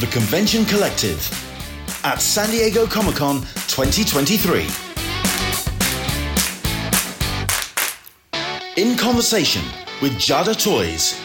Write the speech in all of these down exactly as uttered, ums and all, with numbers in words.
The Convention Collective at San Diego Comic-Con twenty twenty-three. In conversation with Jada Toys.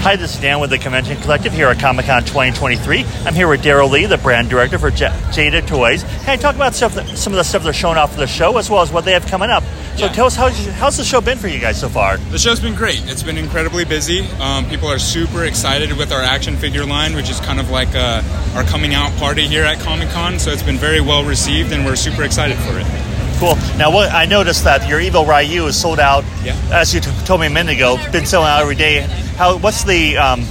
Hi, this is Dan with the Convention Collective here at Comic-Con twenty twenty-three. I'm here with Daryl Lee, the brand director for J- Jada Toys. Hey, talk about stuff that, some of the stuff they're showing off for the show, as well as what they have coming up. So yeah. Tell us, how's, how's the show been for you guys so far? The show's been great. It's been incredibly busy. Um, people are super excited with our action figure line, which is kind of like uh, our coming out party here at Comic-Con. So it's been very well received, and we're super excited for it. Cool. Now, what I noticed that your Evil Ryu is sold out, yeah. as you t- told me a minute ago, been selling out every day. How? What's the um,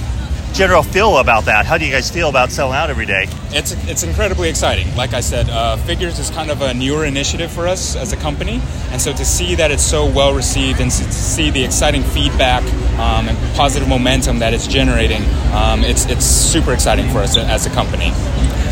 general feel about that? How do you guys feel about selling out every day? It's it's incredibly exciting. Like I said, uh, figures is kind of a newer initiative for us as a company, and so to see that it's so well received and to see the exciting feedback um, and positive momentum that it's generating, um, it's it's super exciting for us as a company.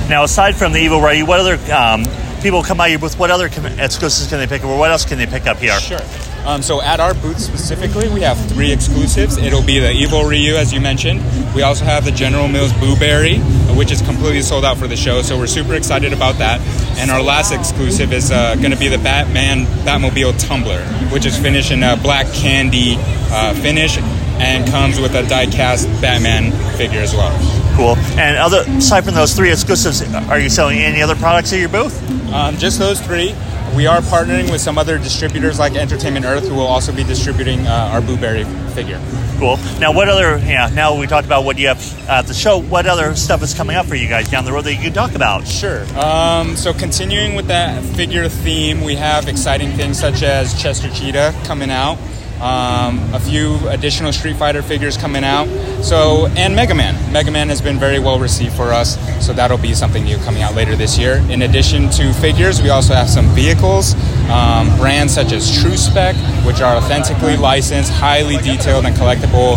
Now, aside from the Evil Ryu, what other um, people come out here with? What other exclusives can they pick up, or what else can they pick up here? Sure. Um, so at our booth specifically, we have three exclusives. It'll be the Evil Ryu, as you mentioned. We also have the General Mills Blueberry, which is completely sold out for the show, so we're super excited about that. And our last exclusive is uh, going to be the Batman Batmobile Tumbler, which is finished in a black candy uh, finish and comes with a die-cast Batman figure as well. Cool. And other aside from those three exclusives, are you selling any other products at your booth? Um, just those three. We are partnering with some other distributors like Entertainment Earth, who will also be distributing uh, our Blueberry figure. Cool. Now, what other? Yeah. Now we talked about what you have at uh, the show. What other stuff is coming up for you guys down the road that you can talk about? Sure. Um, so continuing with that figure theme, we have exciting things such as Chester Cheetah coming out, um, a few additional Street Fighter figures coming out. So and Mega Man. Mega Man has been very well received for us. So that'll be something new coming out later this year. In addition to figures, we also have some vehicles, um, brands such as True Spec, which are authentically licensed, highly detailed and collectible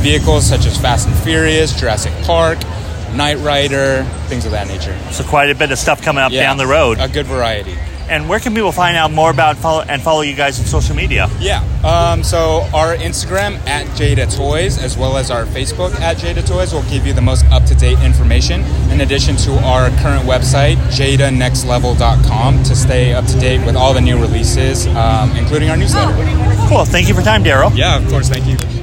vehicles such as Fast and Furious, Jurassic Park, Knight Rider, things of that nature. So quite a bit of stuff coming up yeah, down the road. A good variety. And where can people find out more about follow, and follow you guys on social media? Yeah. Um, so our Instagram at Jada Toys, as well as our Facebook at Jada Toys, will give you the most up-to-date information. In addition to our current website, jada next level dot com, to stay up-to-date with all the new releases, um, including our newsletter. Cool. Thank you for your time, Daryl. Yeah, of course. Thank you.